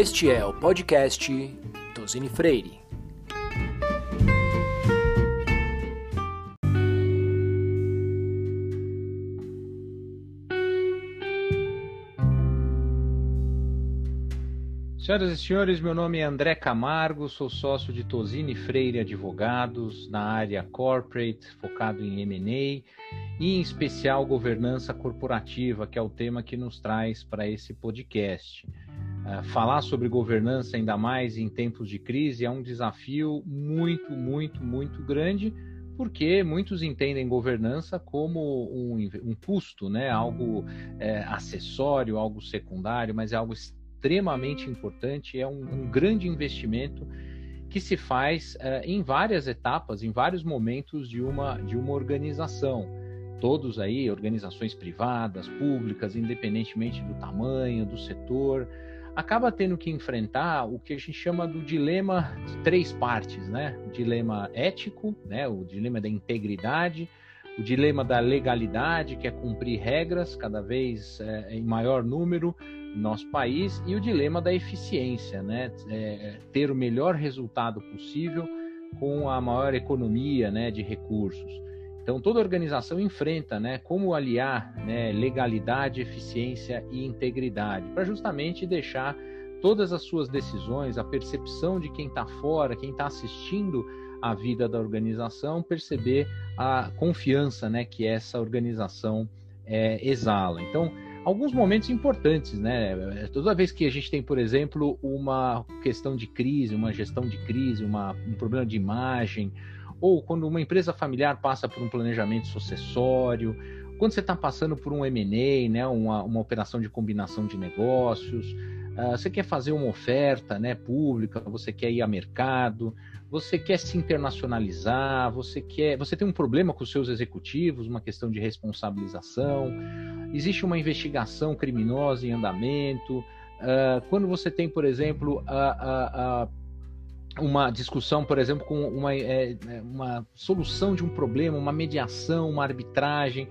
Este é o podcast Tozini Freire. Senhoras e senhores, meu nome é André Camargo, sou sócio de Tozini Freire Advogados na área corporate, focado em M&A e em especial governança corporativa, que é o tema que nos traz para esse podcast. Falar sobre governança, ainda mais em tempos de crise, é um desafio muito grande, porque muitos entendem governança como um custo, né? Algo acessório, algo secundário, mas é algo extremamente importante, é um grande investimento que se faz em várias etapas, em vários momentos de uma organização. Todos aí, organizações privadas, públicas, independentemente do tamanho, do setor, acaba tendo que enfrentar o que a gente chama do dilema de três partes, né? O dilema ético, né? O dilema da integridade, o dilema da legalidade, que é cumprir regras cada vez em maior número no nosso país, e o dilema da eficiência, né? Ter o melhor resultado possível com a maior economia, né, de recursos. Então, toda organização enfrenta, né, como aliar, né, legalidade, eficiência e integridade, para justamente deixar todas as suas decisões, a percepção de quem está fora, quem está assistindo a vida da organização, perceber a confiança, né, que essa organização exala. Então, alguns momentos importantes, né? Toda vez que a gente tem, por exemplo, uma questão de crise, uma gestão de crise, um problema de imagem, ou quando uma empresa familiar passa por um planejamento sucessório, quando você está passando por um M&A, né, uma operação de combinação de negócios, você quer fazer uma oferta, né, pública, você quer ir a mercado, você quer se internacionalizar, você tem um problema com os seus executivos, uma questão de responsabilização, existe uma investigação criminosa em andamento, quando você tem, por exemplo, uma discussão, por exemplo, com uma solução de um problema, uma mediação, uma arbitragem,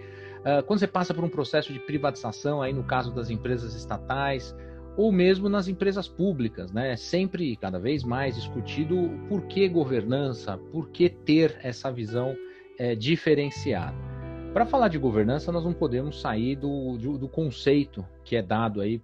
quando você passa por um processo de privatização, aí no caso das empresas estatais, ou mesmo nas empresas públicas, né? Sempre, cada vez mais, discutido por que governança, por que ter essa visão diferenciada. Para falar de governança, nós não podemos sair do conceito que é dado aí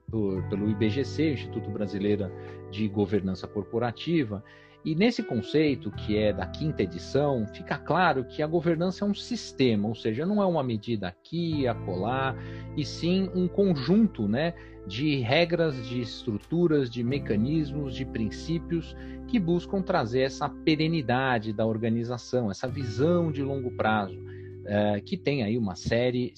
pelo IBGC, Instituto Brasileiro de Governança Corporativa, e nesse conceito, que é da 5ª edição, fica claro que a governança é um sistema, ou seja, não é uma medida aqui, acolá, e sim um conjunto, né, de regras, de estruturas, de mecanismos, de princípios que buscam trazer essa perenidade da organização, essa visão de longo prazo, que tem aí uma série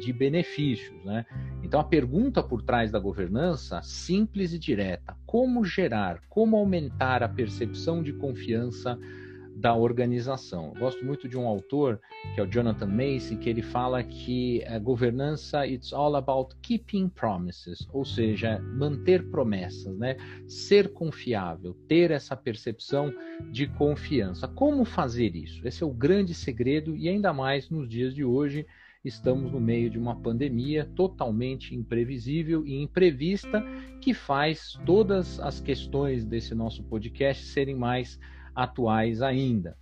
de benefícios, né? Então, a pergunta por trás da governança, simples e direta: como gerar, como aumentar a percepção de confiança da organização? Eu gosto muito de um autor, que é o Jonathan Macy, que ele fala que a governança, it's all about keeping promises, ou seja, manter promessas, né? Ser confiável, ter essa percepção de confiança. Como fazer isso? Esse é o grande segredo, e ainda mais nos dias de hoje, estamos no meio de uma pandemia totalmente imprevisível e imprevista, que faz todas as questões desse nosso podcast serem mais atuais ainda.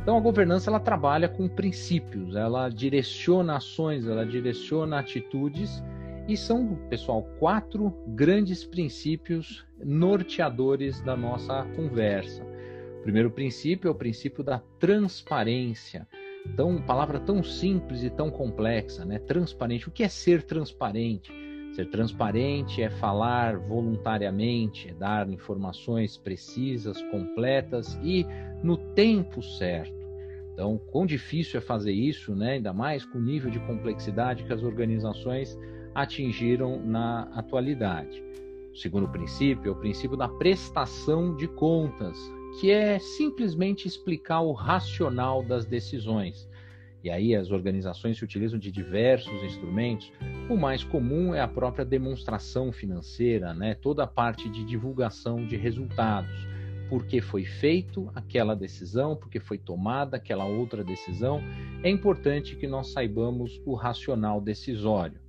Então, a governança, ela trabalha com princípios, ela direciona ações, ela direciona atitudes, e são, pessoal, 4 grandes princípios norteadores da nossa conversa. O primeiro princípio é o princípio da transparência. Então, palavra tão simples e tão complexa, né? Transparente. O que é ser transparente? Ser transparente é falar voluntariamente, é dar informações precisas, completas e no tempo certo. Então, quão difícil é fazer isso, né? Ainda mais com o nível de complexidade que as organizações atingiram na atualidade. O segundo princípio é o princípio da prestação de contas, que é simplesmente explicar o racional das decisões. E aí as organizações se utilizam de diversos instrumentos. O mais comum é a própria demonstração financeira, né? Toda a parte de divulgação de resultados. Por que foi feito aquela decisão, por que foi tomada aquela outra decisão. É importante que nós saibamos o racional decisório.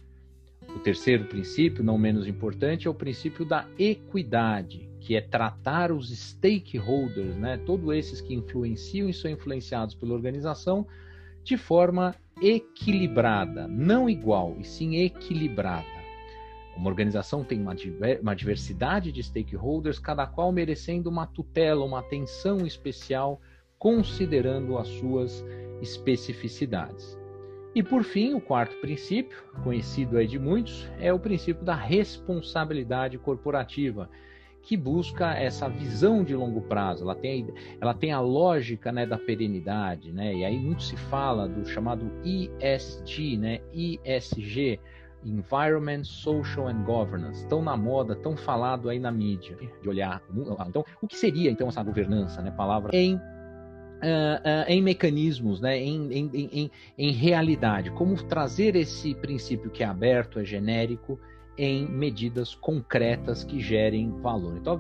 O O terceiro princípio, não menos importante, é o princípio da equidade, que é tratar os stakeholders, né, todos esses que influenciam e são influenciados pela organização, de forma equilibrada, não igual, e sim equilibrada. Uma organização tem uma diversidade de stakeholders, cada qual merecendo uma tutela, uma atenção especial, considerando as suas especificidades. E por fim, o quarto princípio, conhecido aí de muitos, é o princípio da responsabilidade corporativa, que busca essa visão de longo prazo. Ela tem a lógica, né, da perenidade, né? E aí muito se fala do chamado ESG, né? ESG, Environment, Social and Governance, tão na moda, tão falado aí na mídia, de olhar. Então, o que seria então essa governança, né? Palavra em mecanismos, né? em realidade, como trazer esse princípio que é aberto, é genérico, em medidas concretas que gerem valor. Então,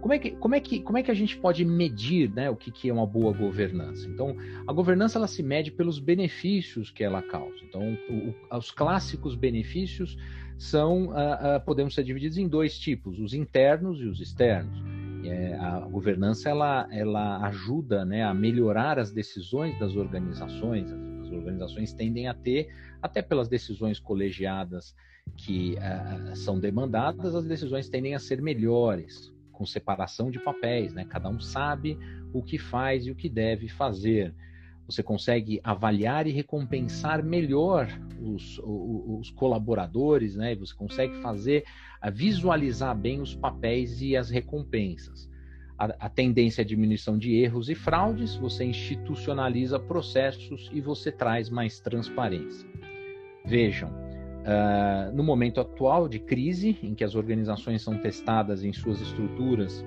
como é que a gente pode medir, né, o que é uma boa governança? Então, a governança ela se mede pelos benefícios que ela causa. Então, os clássicos benefícios são, podemos ser divididos em dois tipos, os internos e os externos. A governança ela ajuda, né, a melhorar as decisões das organizações. As organizações tendem a ter, até pelas decisões colegiadas que são demandadas, as decisões tendem a ser melhores, com separação de papéis, né? Cada um sabe o que faz e o que deve fazer. Você consegue avaliar e recompensar melhor os colaboradores, né? Você consegue visualizar bem os papéis e as recompensas. A tendência é a diminuição de erros e fraudes, você institucionaliza processos e você traz mais transparência. Vejam, no momento atual de crise, em que as organizações são testadas em suas estruturas,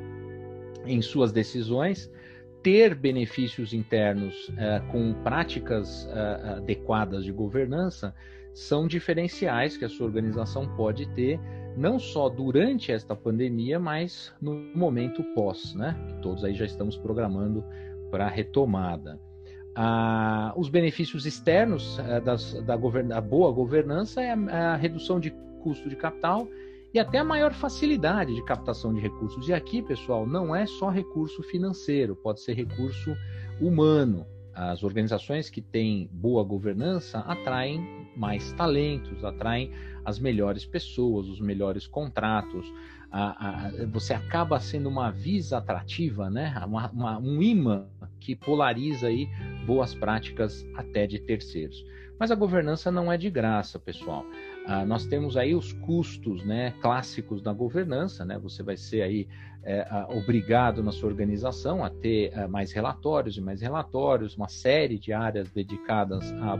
em suas decisões, ter benefícios internos com práticas adequadas de governança são diferenciais que a sua organização pode ter, não só durante esta pandemia, mas no momento pós, né? Que todos aí já estamos programando para a retomada. Os benefícios externos da boa governança é a redução de custo de capital e até a maior facilidade de captação de recursos. E aqui, pessoal, não é só recurso financeiro, pode ser recurso humano. As organizações que têm boa governança atraem mais talentos, atraem as melhores pessoas, os melhores contratos. Você acaba sendo uma visa atrativa, né? Um imã que polariza aí boas práticas até de terceiros. Mas a governança não é de graça, pessoal. Nós temos aí os custos, né, clássicos da governança, né? Você vai ser aí obrigado na sua organização a ter mais relatórios e mais relatórios, uma série de áreas dedicadas a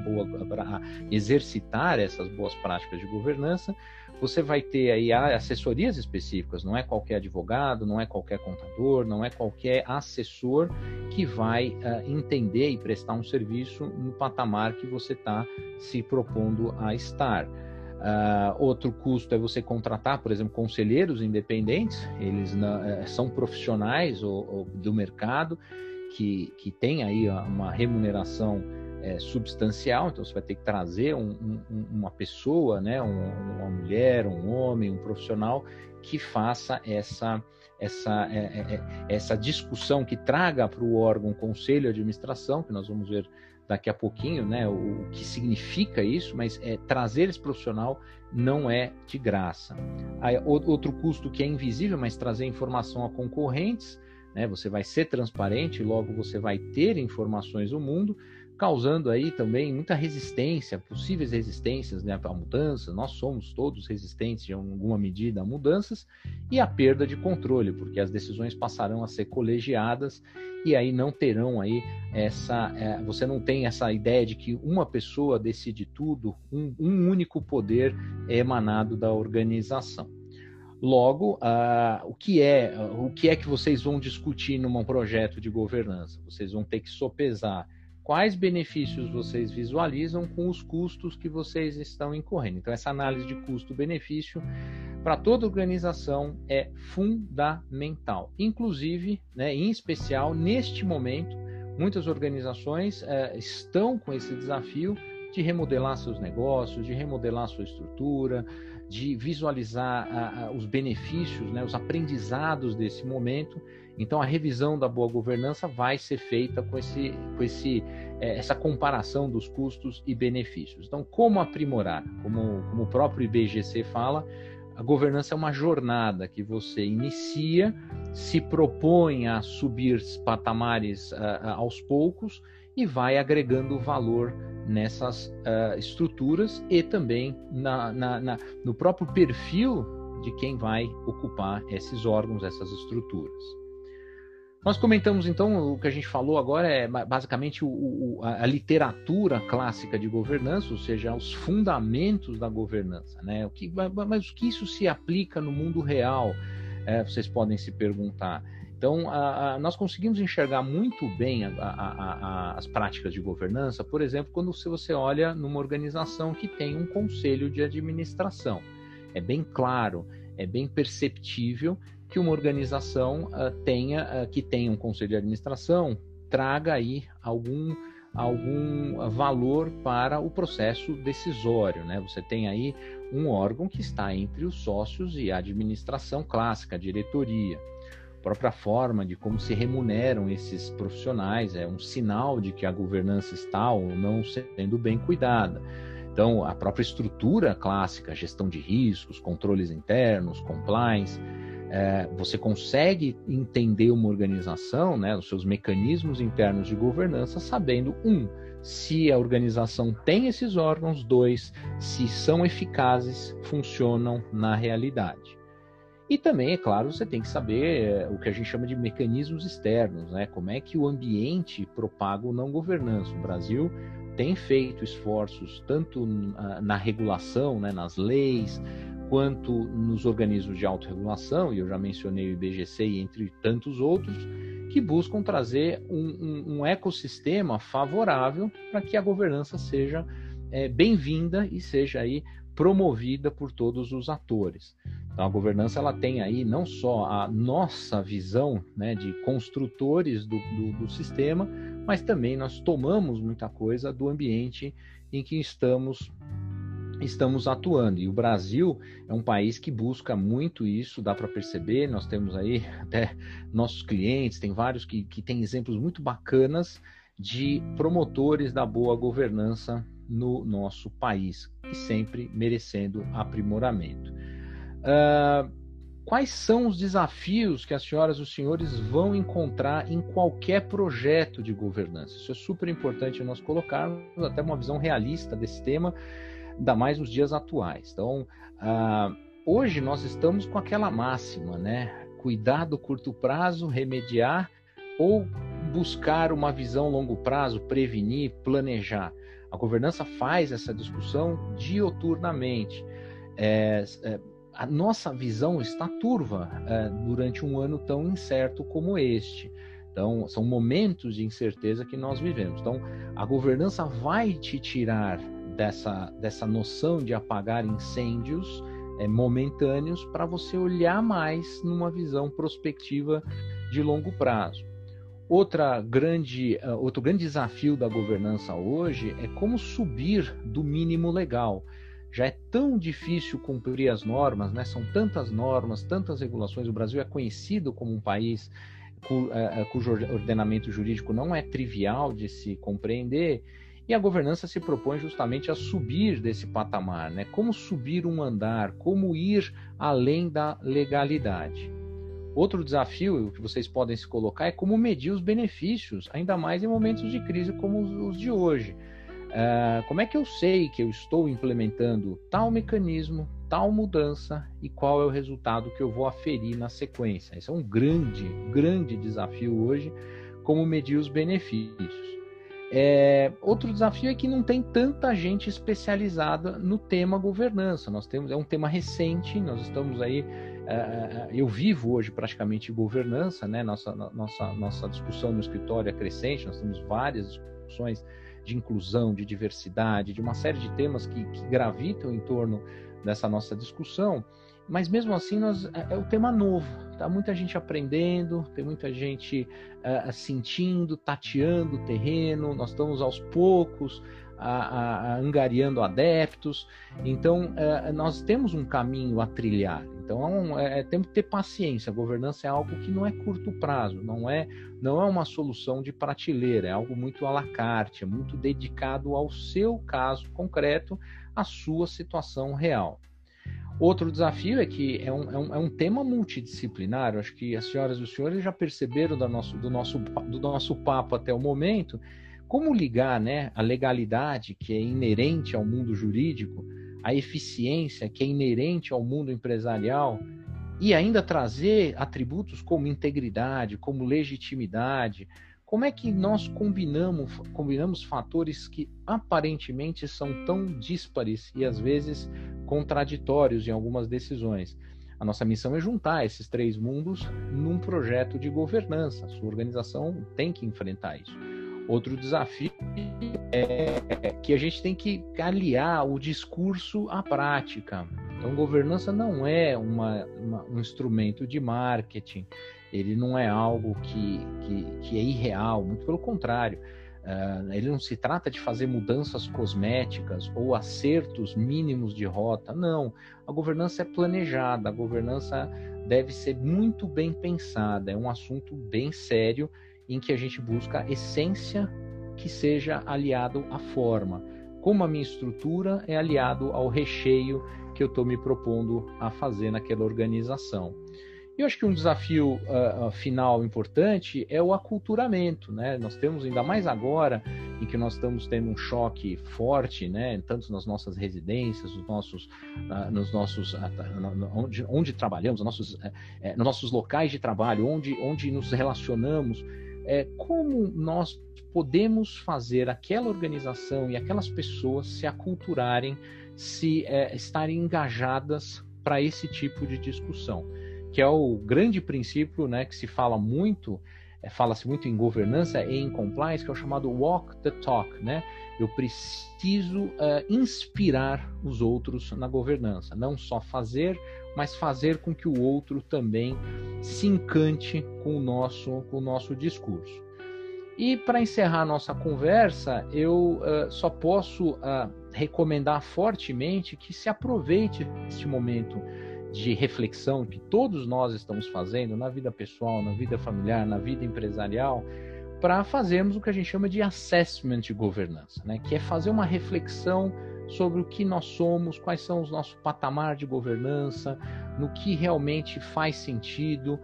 exercitar essas boas práticas de governança. Você vai ter aí assessorias específicas, não é qualquer advogado, não é qualquer contador, não é qualquer assessor que vai entender e prestar um serviço no patamar que você está se propondo a estar. Outro custo é você contratar, por exemplo, conselheiros independentes, eles são profissionais do mercado que tem aí uma remuneração substancial, então você vai ter que trazer uma pessoa, né, uma mulher, um homem, um profissional que faça essa discussão, que traga para o órgão, conselho de administração, que nós vamos ver daqui a pouquinho, né, o que significa isso, mas trazer esse profissional não é de graça. Aí, outro custo que é invisível, mas trazer informação a concorrentes, né, você vai ser transparente, logo você vai ter informações do mundo, causando aí também muita resistência, possíveis resistências, né, à mudança. Nós somos todos resistentes em alguma medida a mudanças, e a perda de controle, porque as decisões passarão a ser colegiadas e aí não terão aí você não tem essa ideia de que uma pessoa decide tudo, um único poder emanado da organização. Logo, o que é que vocês vão discutir num projeto de governança? Vocês vão ter que sopesar quais benefícios vocês visualizam com os custos que vocês estão incorrendo. Então, essa análise de custo-benefício para toda organização é fundamental. Inclusive, né, em especial, neste momento, muitas organizações estão com esse desafio de remodelar seus negócios, de remodelar sua estrutura, de visualizar os benefícios, né, os aprendizados desse momento. Então, a revisão da boa governança vai ser feita com essa comparação dos custos e benefícios. Então, como aprimorar? Como o próprio IBGC fala, a governança é uma jornada que você inicia, se propõe a subir patamares aos poucos e vai agregando valor nessas estruturas e também no próprio perfil de quem vai ocupar esses órgãos, essas estruturas. Nós comentamos, então, o que a gente falou agora é basicamente a literatura clássica de governança, ou seja, os fundamentos da governança, né? Mas o que isso se aplica no mundo real? Vocês podem se perguntar. Então, nós conseguimos enxergar muito bem as práticas de governança, por exemplo, quando você olha numa organização que tem um conselho de administração. É bem claro, é bem perceptível que uma organização que tenha um conselho de administração traga aí algum valor para o processo decisório, né? Você tem aí um órgão que está entre os sócios e a administração clássica, a diretoria. A própria forma de como se remuneram esses profissionais é um sinal de que a governança está ou não sendo bem cuidada. Então, a própria estrutura clássica, gestão de riscos, controles internos, compliance... Você consegue entender uma organização, né, os seus mecanismos internos de governança, sabendo, se a organização tem esses órgãos, se são eficazes, funcionam na realidade. E também, é claro, você tem que saber o que a gente chama de mecanismos externos, né, como é que o ambiente propaga o não governança. O Brasil tem feito esforços tanto na regulação, né, nas leis, quanto nos organismos de autorregulação, e eu já mencionei o IBGC e entre tantos outros, que buscam trazer um ecossistema favorável para que a governança seja bem-vinda e seja aí promovida por todos os atores. Então, a governança ela tem aí não só a nossa visão, né, de construtores do sistema, mas também nós tomamos muita coisa do ambiente em que estamos atuando, e o Brasil é um país que busca muito isso, dá para perceber. Nós temos aí até nossos clientes, tem vários que têm exemplos muito bacanas de promotores da boa governança no nosso país, e sempre merecendo aprimoramento. Quais são os desafios que as senhoras e os senhores vão encontrar em qualquer projeto de governança? Isso é super importante nós colocarmos até uma visão realista desse tema, ainda mais nos dias atuais. Então, hoje nós estamos com aquela máxima, né? Cuidar do curto prazo, remediar, ou buscar uma visão longo prazo, prevenir, planejar. A governança faz essa discussão dioturnamente. A nossa visão está turva durante um ano tão incerto como este. Então, são momentos de incerteza que nós vivemos. Então, a governança vai te tirar dessa noção de apagar incêndios momentâneos para você olhar mais numa visão prospectiva de longo prazo. Outro grande desafio da governança hoje é como subir do mínimo legal. Já é tão difícil cumprir as normas, né? São tantas normas, tantas regulações. O Brasil é conhecido como um país cujo ordenamento jurídico não é trivial de se compreender. E a governança se propõe justamente a subir desse patamar, né? Como subir um andar, como ir além da legalidade. Outro desafio que vocês podem se colocar é como medir os benefícios, ainda mais em momentos de crise como os de hoje. Como é que eu sei que eu estou implementando tal mecanismo, tal mudança, e qual é o resultado que eu vou aferir na sequência? Esse é um grande, grande desafio hoje, como medir os benefícios. Outro desafio é que não tem tanta gente especializada no tema governança. É um tema recente, nós estamos aí, eu vivo hoje praticamente governança, né? Nossa discussão no escritório é crescente, nós temos várias discussões de inclusão, de diversidade, de uma série de temas que gravitam em torno dessa nossa discussão, Mas mesmo assim, é um tema novo, tá? Muita gente aprendendo, tem muita gente sentindo, tateando o terreno, nós estamos aos poucos angariando adeptos, então nós temos um caminho a trilhar, então temos que ter paciência. A governança é algo que não é curto prazo, não é uma solução de prateleira, é algo muito à la carte, é muito dedicado ao seu caso concreto, à sua situação real. Outro desafio é que é um tema multidisciplinar. Eu acho que as senhoras e os senhores já perceberam do nosso papo até o momento, como ligar, né, a legalidade, que é inerente ao mundo jurídico, a eficiência, que é inerente ao mundo empresarial, e ainda trazer atributos como integridade, como legitimidade. Como é que nós combinamos fatores que aparentemente são tão díspares e às vezes contraditórios em algumas decisões? A nossa missão é juntar esses três mundos num projeto de governança. A sua organização tem que enfrentar isso. Outro desafio é que a gente tem que aliar o discurso à prática. Então, governança não é um instrumento de marketing, ele não é algo que é irreal, muito pelo contrário. Ele não se trata de fazer mudanças cosméticas ou acertos mínimos de rota, não. A governança é planejada, a governança deve ser muito bem pensada, é um assunto bem sério, em que a gente busca a essência que seja aliado à forma, como a minha estrutura é aliado ao recheio que eu estou me propondo a fazer naquela organização. E eu acho que um desafio final importante é o aculturamento, né? Nós temos, ainda mais agora, em que nós estamos tendo um choque forte, né? Tanto nas nossas residências, onde trabalhamos, nos nossos locais de trabalho, onde nos relacionamos. Como nós podemos fazer aquela organização e aquelas pessoas se aculturarem, estarem engajadas para esse tipo de discussão, que é o grande princípio, né, que se fala muito, fala-se muito em governança e em compliance, que é o chamado walk the talk, né? Eu preciso inspirar os outros na governança, não só fazer, mas fazer com que o outro também se encante com o nosso discurso. E para encerrar a nossa conversa, eu só posso recomendar fortemente que se aproveite este momento de reflexão que todos nós estamos fazendo na vida pessoal, na vida familiar, na vida empresarial, para fazermos o que a gente chama de assessment de governança, né? Que é fazer uma reflexão sobre o que nós somos, quais são os nossos patamar de governança, no que realmente faz sentido,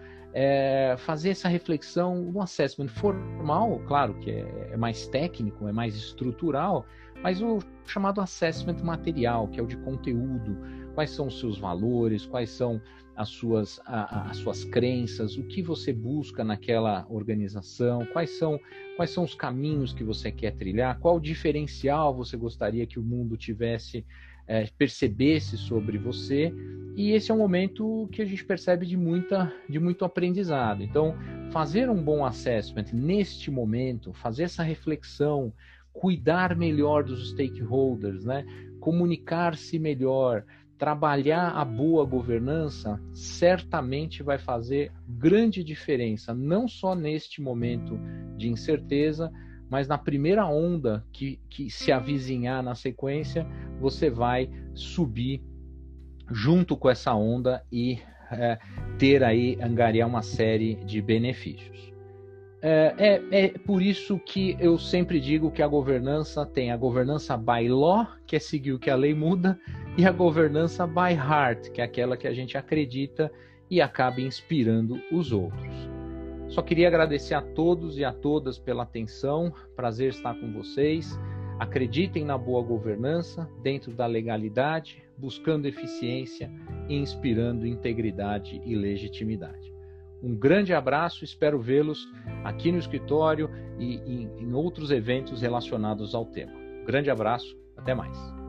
fazer essa reflexão no assessment formal, claro que é mais técnico, é mais estrutural, mas o chamado assessment material, que é o de conteúdo, quais são os seus valores, quais são as suas crenças, o que você busca naquela organização, quais são os caminhos que você quer trilhar, qual diferencial você gostaria que o mundo tivesse, percebesse sobre você. E esse é um momento que a gente percebe de muito aprendizado. Então, fazer um bom assessment neste momento, fazer essa reflexão, cuidar melhor dos stakeholders, né? Comunicar-se melhor, trabalhar a boa governança certamente vai fazer grande diferença, não só neste momento de incerteza, mas na primeira onda que se avizinhar na sequência, você vai subir junto com essa onda e angariar uma série de benefícios. É por isso que eu sempre digo que a governança tem a governança by law, que é seguir o que a lei muda, e a governança by heart, que é aquela que a gente acredita e acaba inspirando os outros. Só queria agradecer a todos e a todas pela atenção, prazer estar com vocês. Acreditem na boa governança, dentro da legalidade, buscando eficiência e inspirando integridade e legitimidade. Um grande abraço, espero vê-los aqui no escritório e em outros eventos relacionados ao tema. Grande abraço, até mais.